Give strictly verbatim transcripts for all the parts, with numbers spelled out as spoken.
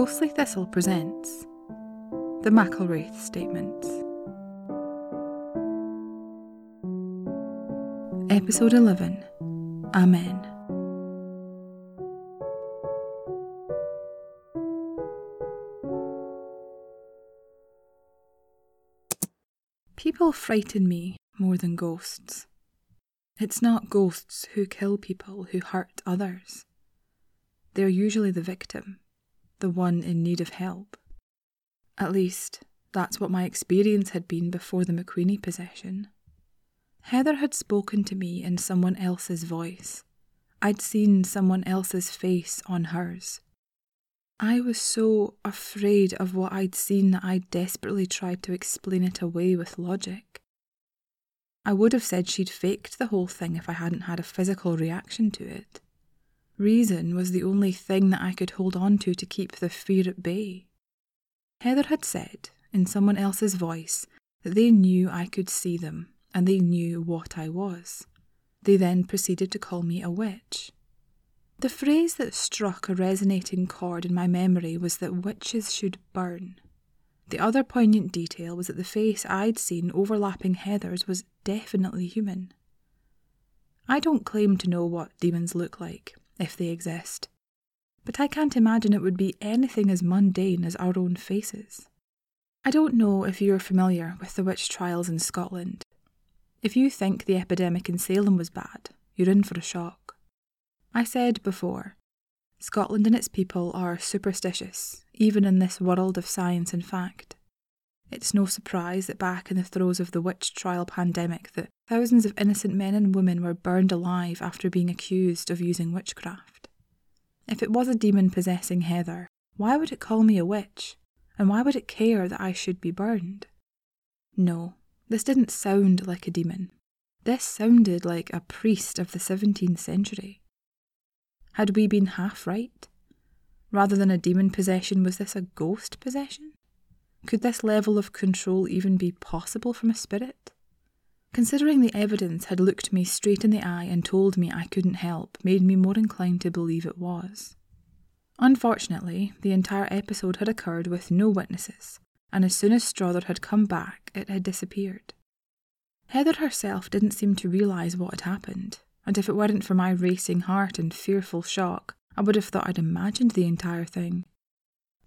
Ghostly Thistle presents The McElwraith Statements. Episode eleven. Amen. People frighten me more than ghosts. It's not ghosts who kill people who hurt others. They're usually the victim, the one in need of help. At least, that's what my experience had been before the McQueenie possession. Heather had spoken to me in someone else's voice. I'd seen someone else's face on hers. I was so afraid of what I'd seen that I desperately tried to explain it away with logic. I would have said she'd faked the whole thing if I hadn't had a physical reaction to it. Reason was the only thing that I could hold on to to keep the fear at bay. Heather had said, in someone else's voice, that they knew I could see them, and they knew what I was. They then proceeded to call me a witch. The phrase that struck a resonating chord in my memory was that witches should burn. The other poignant detail was that the face I'd seen overlapping Heather's was definitely human. I don't claim to know what demons look like, if they exist, but I can't imagine it would be anything as mundane as our own faces. I don't know if you're familiar with the witch trials in Scotland. If you think the epidemic in Salem was bad, you're in for a shock. I said before, Scotland and its people are superstitious, even in this world of science and fact. It's no surprise that back in the throes of the witch trial pandemic that thousands of innocent men and women were burned alive after being accused of using witchcraft. If it was a demon possessing Heather, why would it call me a witch? And why would it care that I should be burned? No, this didn't sound like a demon. This sounded like a priest of the seventeenth century. Had we been half right? Rather than a demon possession, was this a ghost possession? Could this level of control even be possible from a spirit? Considering the evidence had looked me straight in the eye and told me I couldn't help made me more inclined to believe it was. Unfortunately, the entire episode had occurred with no witnesses, and as soon as Strother had come back, it had disappeared. Heather herself didn't seem to realise what had happened, and if it weren't for my racing heart and fearful shock, I would have thought I'd imagined the entire thing.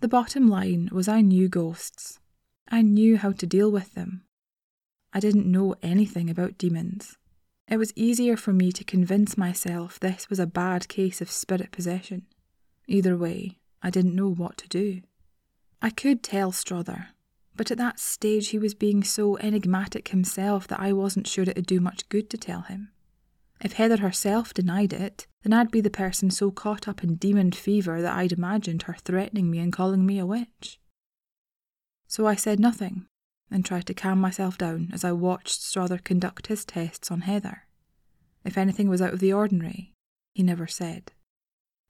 The bottom line was I knew ghosts. I knew how to deal with them. I didn't know anything about demons. It was easier for me to convince myself this was a bad case of spirit possession. Either way, I didn't know what to do. I could tell Strother, but at that stage he was being so enigmatic himself that I wasn't sure it'd do much good to tell him. If Heather herself denied it, then I'd be the person so caught up in demon fever that I'd imagined her threatening me and calling me a witch. So I said nothing, and tried to calm myself down as I watched Strother conduct his tests on Heather. If anything was out of the ordinary, he never said.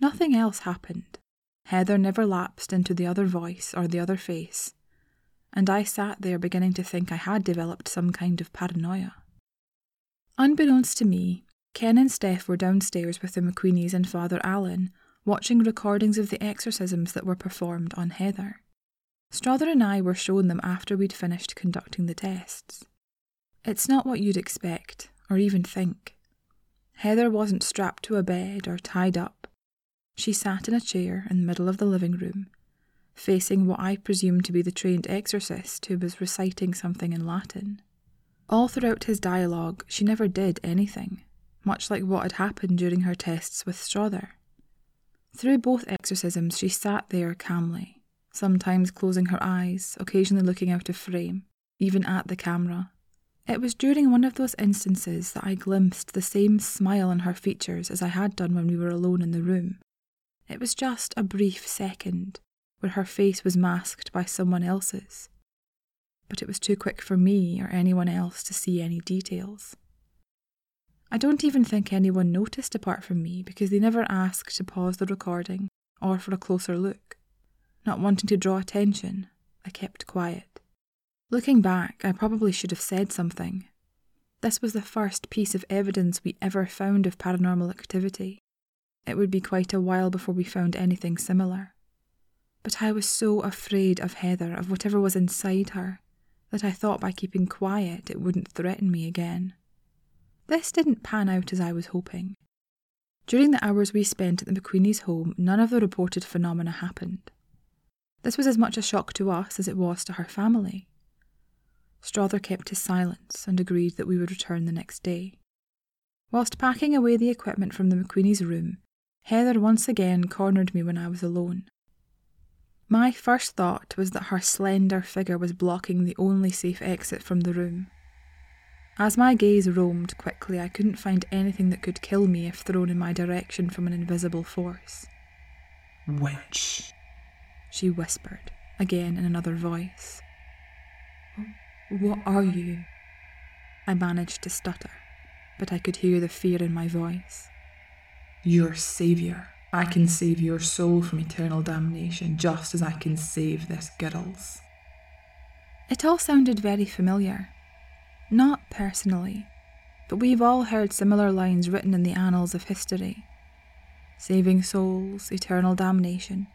Nothing else happened. Heather never lapsed into the other voice or the other face, and I sat there beginning to think I had developed some kind of paranoia. Unbeknownst to me, Ken and Steph were downstairs with the McQueenies and Father Alan, watching recordings of the exorcisms that were performed on Heather. Strother and I were shown them after we'd finished conducting the tests. It's not what you'd expect, or even think. Heather wasn't strapped to a bed or tied up. She sat in a chair in the middle of the living room, facing what I presumed to be the trained exorcist who was reciting something in Latin. All throughout his dialogue, she never did anything, much like what had happened during her tests with Strother. Through both exorcisms, she sat there calmly, sometimes closing her eyes, occasionally looking out of frame, even at the camera. It was during one of those instances that I glimpsed the same smile on her features as I had done when we were alone in the room. It was just a brief second, where her face was masked by someone else's. But it was too quick for me or anyone else to see any details. I don't even think anyone noticed apart from me because they never asked to pause the recording or for a closer look. Not wanting to draw attention, I kept quiet. Looking back, I probably should have said something. This was the first piece of evidence we ever found of paranormal activity. It would be quite a while before we found anything similar. But I was so afraid of Heather, of whatever was inside her, that I thought by keeping quiet it wouldn't threaten me again. This didn't pan out as I was hoping. During the hours we spent at the McQueenie's home, none of the reported phenomena happened. This was as much a shock to us as it was to her family. Strother kept his silence and agreed that we would return the next day. Whilst packing away the equipment from the McQueenie's room, Heather once again cornered me when I was alone. My first thought was that her slender figure was blocking the only safe exit from the room. As my gaze roamed quickly, I couldn't find anything that could kill me if thrown in my direction from an invisible force. "Witch," she whispered, again in another voice. "What are you?" I managed to stutter, but I could hear the fear in my voice. "Your saviour. I can save your soul from eternal damnation, just as I can save this girl's." It all sounded very familiar. Not personally, but we've all heard similar lines written in the annals of history. Saving souls, eternal damnation.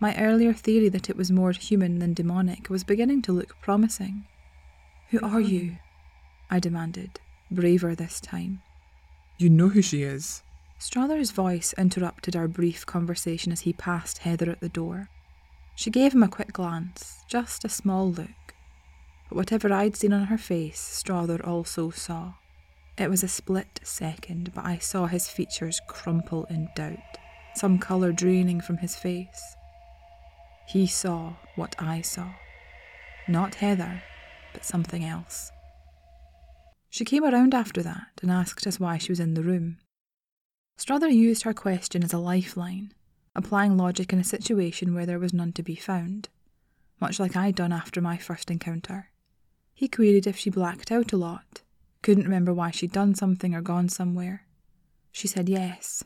My earlier theory that it was more human than demonic was beginning to look promising. "Who are you?" I demanded, braver this time. "You know who she is." Strother's voice interrupted our brief conversation as he passed Heather at the door. She gave him a quick glance, just a small look, but whatever I'd seen on her face, Strother also saw. It was a split second, but I saw his features crumple in doubt, some colour draining from his face. He saw what I saw. Not Heather, but something else. She came around after that and asked us why she was in the room. Strother used her question as a lifeline, applying logic in a situation where there was none to be found, much like I'd done after my first encounter. He queried if she blacked out a lot, couldn't remember why she'd done something or gone somewhere. She said yes,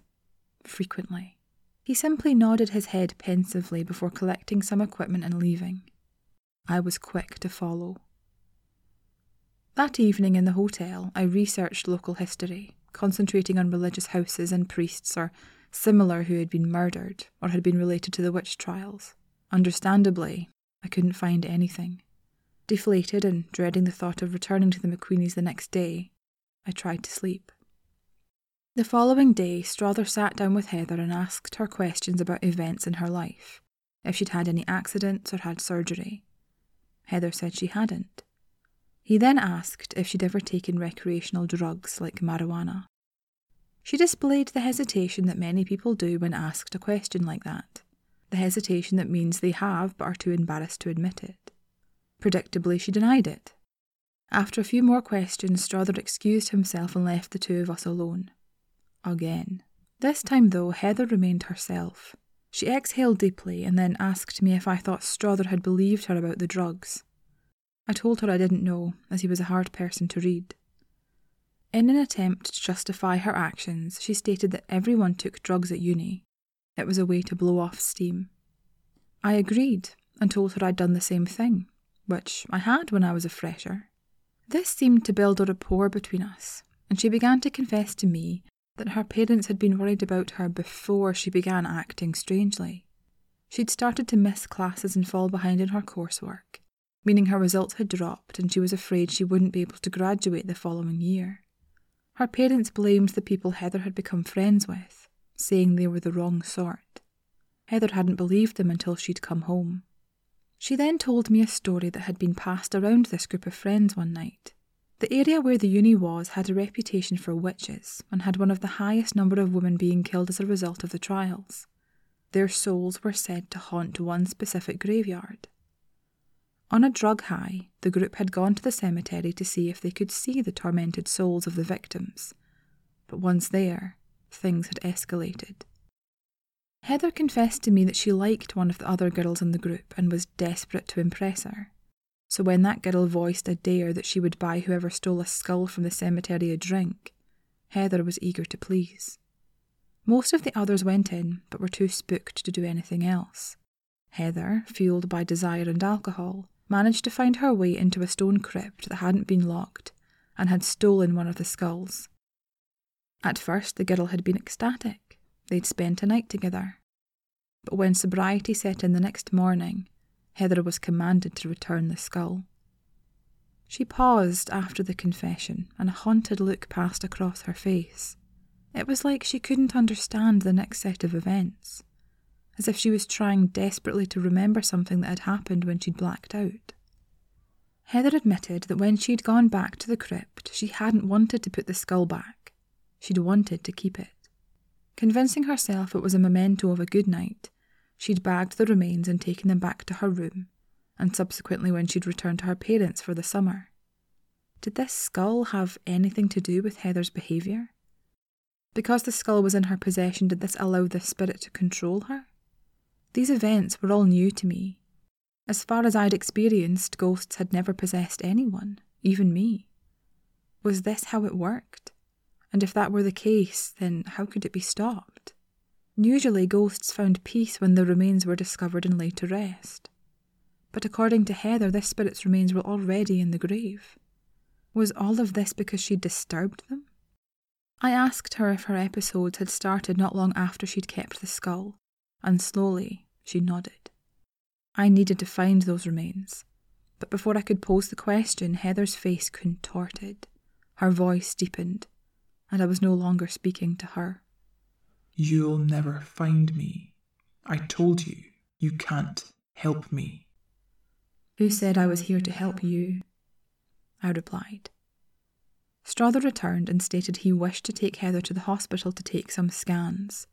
frequently. He simply nodded his head pensively before collecting some equipment and leaving. I was quick to follow. That evening in the hotel, I researched local history, concentrating on religious houses and priests or similar who had been murdered or had been related to the witch trials. Understandably, I couldn't find anything. Deflated and dreading the thought of returning to the McQueenies the next day, I tried to sleep. The following day, Strother sat down with Heather and asked her questions about events in her life, if she'd had any accidents or had surgery. Heather said she hadn't. He then asked if she'd ever taken recreational drugs like marijuana. She displayed the hesitation that many people do when asked a question like that, the hesitation that means they have but are too embarrassed to admit it. Predictably, she denied it. After a few more questions, Strother excused himself and left the two of us alone. Again. This time, though, Heather remained herself. She exhaled deeply and then asked me if I thought Strother had believed her about the drugs. I told her I didn't know, as he was a hard person to read. In an attempt to justify her actions, she stated that everyone took drugs at uni. It was a way to blow off steam. I agreed and told her I'd done the same thing, which I had when I was a fresher. This seemed to build a rapport between us, and she began to confess to me that her parents had been worried about her before she began acting strangely. She'd started to miss classes and fall behind in her coursework, meaning her results had dropped and she was afraid she wouldn't be able to graduate the following year. Her parents blamed the people Heather had become friends with, saying they were the wrong sort. Heather hadn't believed them until she'd come home. She then told me a story that had been passed around this group of friends one night. The area where the uni was had a reputation for witches and had one of the highest number of women being killed as a result of the trials. Their souls were said to haunt one specific graveyard. On a drug high, the group had gone to the cemetery to see if they could see the tormented souls of the victims. But once there, things had escalated. Heather confessed to me that she liked one of the other girls in the group and was desperate to impress her. So when that girl voiced a dare that she would buy whoever stole a skull from the cemetery a drink, Heather was eager to please. Most of the others went in, but were too spooked to do anything else. Heather, fueled by desire and alcohol, managed to find her way into a stone crypt that hadn't been locked and had stolen one of the skulls. At first, the girl had been ecstatic. They'd spent a night together. but when sobriety set in the next morning, Heather was commanded to return the skull. She paused after the confession, and a haunted look passed across her face. It was like she couldn't understand the next set of events, as if she was trying desperately to remember something that had happened when she'd blacked out. Heather admitted that when she'd gone back to the crypt, she hadn't wanted to put the skull back. She'd wanted to keep it. Convincing herself it was a memento of a good night, she'd bagged the remains and taken them back to her room, and subsequently when she'd returned to her parents for the summer. Did this skull have anything to do with Heather's behaviour? Because the skull was in her possession, did this allow the spirit to control her? These events were all new to me. As far as I'd experienced, ghosts had never possessed anyone, even me. Was this how it worked? And if that were the case, then how could it be stopped? Usually ghosts found peace when the remains were discovered and laid to rest. But according to Heather, this spirit's remains were already in the grave. Was all of this because she'd disturbed them? I asked her if her episodes had started not long after she'd kept the skull, and slowly she nodded. I needed to find those remains, but before I could pose the question, Heather's face contorted, her voice deepened, and I was no longer speaking to her. You'll never find me. I told you, you can't help me. Who said I was here to help you? I replied. Strother returned and stated he wished to take Heather to the hospital to take some scans,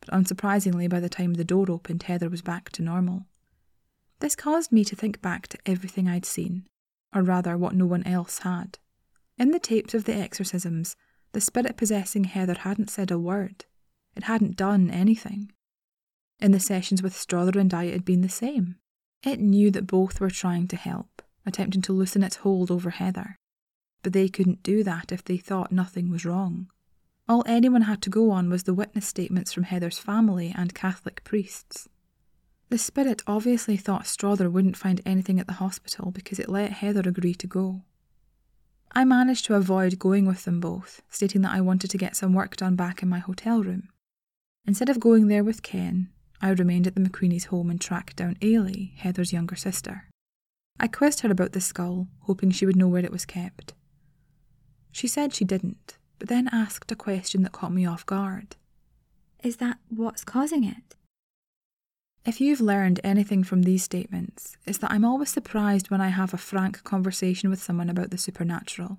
but unsurprisingly by the time the door opened, Heather was back to normal. This caused me to think back to everything I'd seen, or rather what no one else had. In the tapes of the exorcisms, the spirit possessing Heather hadn't said a word. It hadn't done anything. In the sessions with Strother and I, it had been the same. It knew that both were trying to help, attempting to loosen its hold over Heather. But they couldn't do that if they thought nothing was wrong. All anyone had to go on was the witness statements from Heather's family and Catholic priests. The spirit obviously thought Strother wouldn't find anything at the hospital because it let Heather agree to go. I managed to avoid going with them both, stating that I wanted to get some work done back in my hotel room. Instead of going there with Ken, I remained at the McQueenie's home and tracked down Ailie, Heather's younger sister. I quizzed her about the skull, hoping she would know where it was kept. She said she didn't, but then asked a question that caught me off guard. Is that what's causing it? If you've learned anything from these statements, it's that I'm always surprised when I have a frank conversation with someone about the supernatural.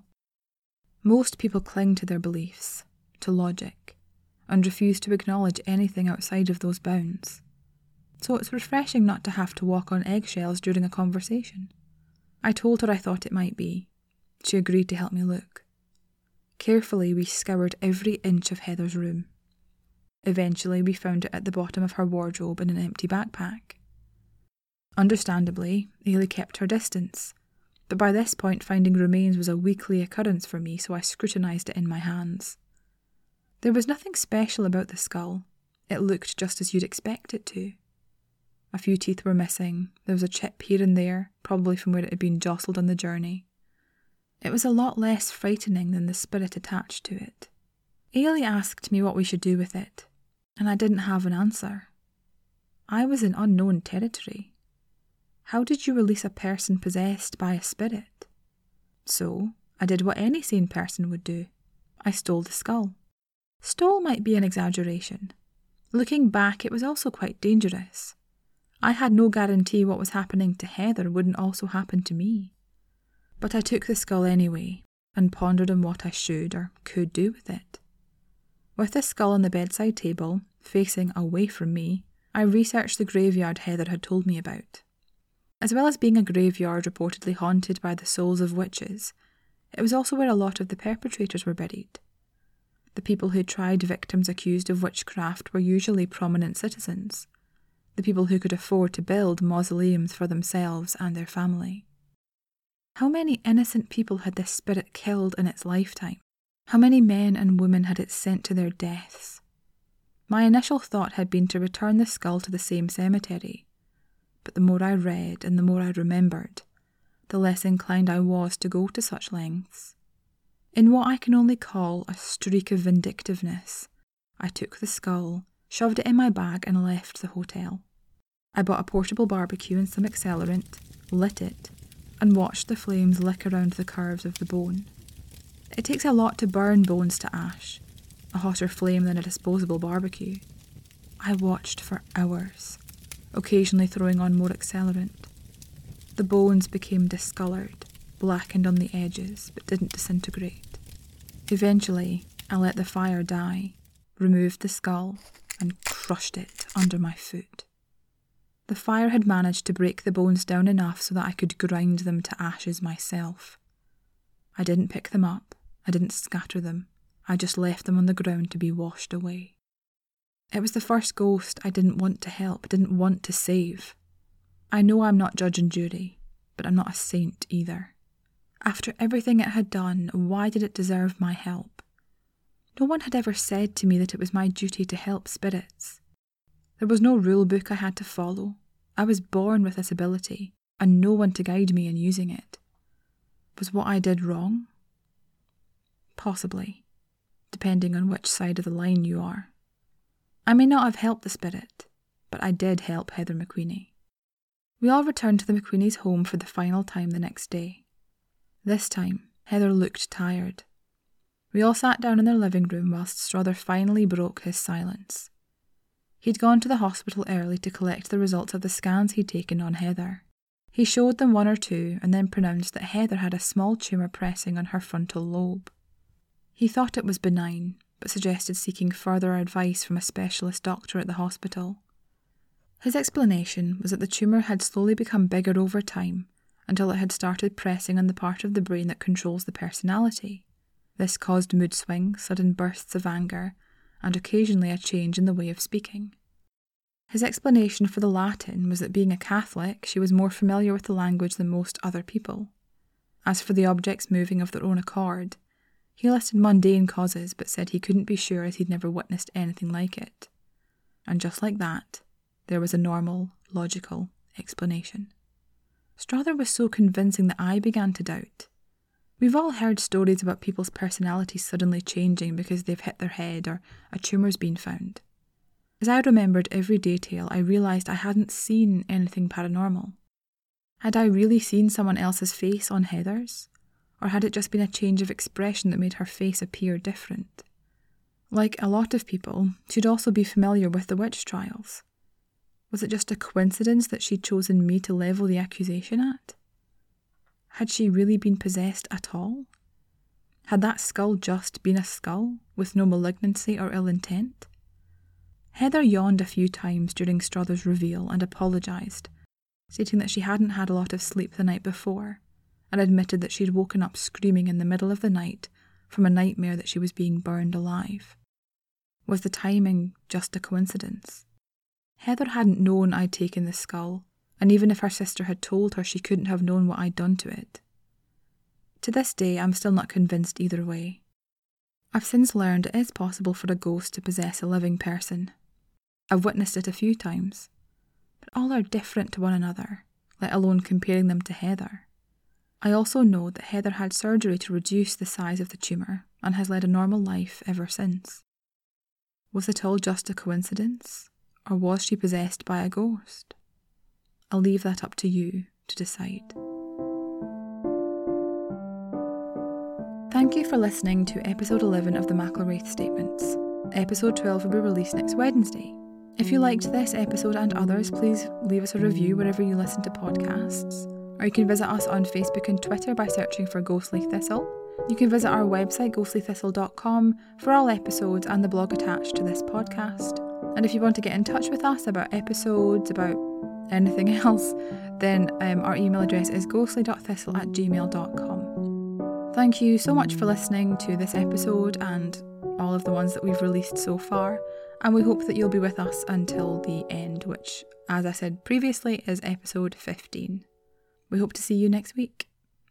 Most people cling to their beliefs, to logic, and refuse to acknowledge anything outside of those bounds. So it's refreshing not to have to walk on eggshells during a conversation. I told her I thought it might be. She agreed to help me look. Carefully, we scoured every inch of Heather's room. Eventually, we found it at the bottom of her wardrobe in an empty backpack. Understandably, Ailie kept her distance, but by this point finding remains was a weekly occurrence for me, so I scrutinised it in my hands. There was nothing special about the skull. It looked just as you'd expect it to. A few teeth were missing, there was a chip here and there, probably from where it had been jostled on the journey. It was a lot less frightening than the spirit attached to it. Ailie asked me what we should do with it, and I didn't have an answer. I was in unknown territory. How did you release a person possessed by a spirit? So, I did what any sane person would do. I stole the skull. Stole might be an exaggeration. Looking back, it was also quite dangerous. I had no guarantee what was happening to Heather wouldn't also happen to me. But I took the skull anyway, and pondered on what I should or could do with it. With the skull on the bedside table, facing away from me, I researched the graveyard Heather had told me about. As well as being a graveyard reportedly haunted by the souls of witches, it was also where a lot of the perpetrators were buried. The people who tried victims accused of witchcraft were usually prominent citizens, the people who could afford to build mausoleums for themselves and their family. How many innocent people had this spirit killed in its lifetime? How many men and women had it sent to their deaths? My initial thought had been to return the skull to the same cemetery, but the more I read and the more I remembered, the less inclined I was to go to such lengths. In what I can only call a streak of vindictiveness, I took the skull, shoved it in my bag and left the hotel. I bought a portable barbecue and some accelerant, lit it, and watched the flames lick around the curves of the bone. It takes a lot to burn bones to ash, a hotter flame than a disposable barbecue. I watched for hours, occasionally throwing on more accelerant. The bones became discoloured, blackened on the edges, but didn't disintegrate. Eventually, I let the fire die, removed the skull, and crushed it under my foot. The fire had managed to break the bones down enough so that I could grind them to ashes myself. I didn't pick them up, I didn't scatter them, I just left them on the ground to be washed away. It was the first ghost I didn't want to help, didn't want to save. I know I'm not judge and jury, but I'm not a saint either. After everything it had done, why did it deserve my help? No one had ever said to me that it was my duty to help spirits. There was no rule book I had to follow. I was born with this ability, and no one to guide me in using it. Was what I did wrong? Possibly, depending on which side of the line you are. I may not have helped the spirit, but I did help Heather McQueenie. We all returned to the McQueenie's home for the final time the next day. This time, Heather looked tired. We all sat down in their living room whilst Strother finally broke his silence. He'd gone to the hospital early to collect the results of the scans he'd taken on Heather. He showed them one or two and then pronounced that Heather had a small tumour pressing on her frontal lobe. He thought it was benign, but suggested seeking further advice from a specialist doctor at the hospital. His explanation was that the tumour had slowly become bigger over time until it had started pressing on the part of the brain that controls the personality. This caused mood swings, sudden bursts of anger, and occasionally a change in the way of speaking. His explanation for the Latin was that being a Catholic, she was more familiar with the language than most other people. As for the objects moving of their own accord, he listed mundane causes but said he couldn't be sure as he'd never witnessed anything like it. And just like that, there was a normal, logical explanation. Strother was so convincing that I began to doubt. We've all heard stories about people's personalities suddenly changing because they've hit their head or a tumour's been found. As I remembered every detail, I realised I hadn't seen anything paranormal. Had I really seen someone else's face on Heather's? Or had it just been a change of expression that made her face appear different? Like a lot of people, she'd also be familiar with the witch trials. Was it just a coincidence that she'd chosen me to level the accusation at? Had she really been possessed at all? Had that skull just been a skull, with no malignancy or ill intent? Heather yawned a few times during Strother's reveal and apologised, stating that she hadn't had a lot of sleep the night before, and admitted that she'd woken up screaming in the middle of the night from a nightmare that she was being burned alive. Was the timing just a coincidence? Heather hadn't known I'd taken the skull, and even if her sister had told her, she couldn't have known what I'd done to it. To this day, I'm still not convinced either way. I've since learned it is possible for a ghost to possess a living person. I've witnessed it a few times, but all are different to one another, let alone comparing them to Heather. I also know that Heather had surgery to reduce the size of the tumour and has led a normal life ever since. Was it all just a coincidence, or was she possessed by a ghost? I'll leave that up to you to decide. Thank you for listening to episode eleven of The McElwraith Statements. Episode twelve will be released next Wednesday. If you liked this episode and others, please leave us a review wherever you listen to podcasts. Or you can visit us on Facebook and Twitter by searching for Ghostly Thistle. You can visit our website ghostly thistle dot com for all episodes and the blog attached to this podcast. And if you want to get in touch with us about episodes, about anything else, then um, our email address is ghostly dot thistle at gmail dot com. Thank you so much for listening to this episode and all of the ones that we've released so far, and we hope that you'll be with us until the end, which, as I said previously, is episode fifteen. We hope to see you next week.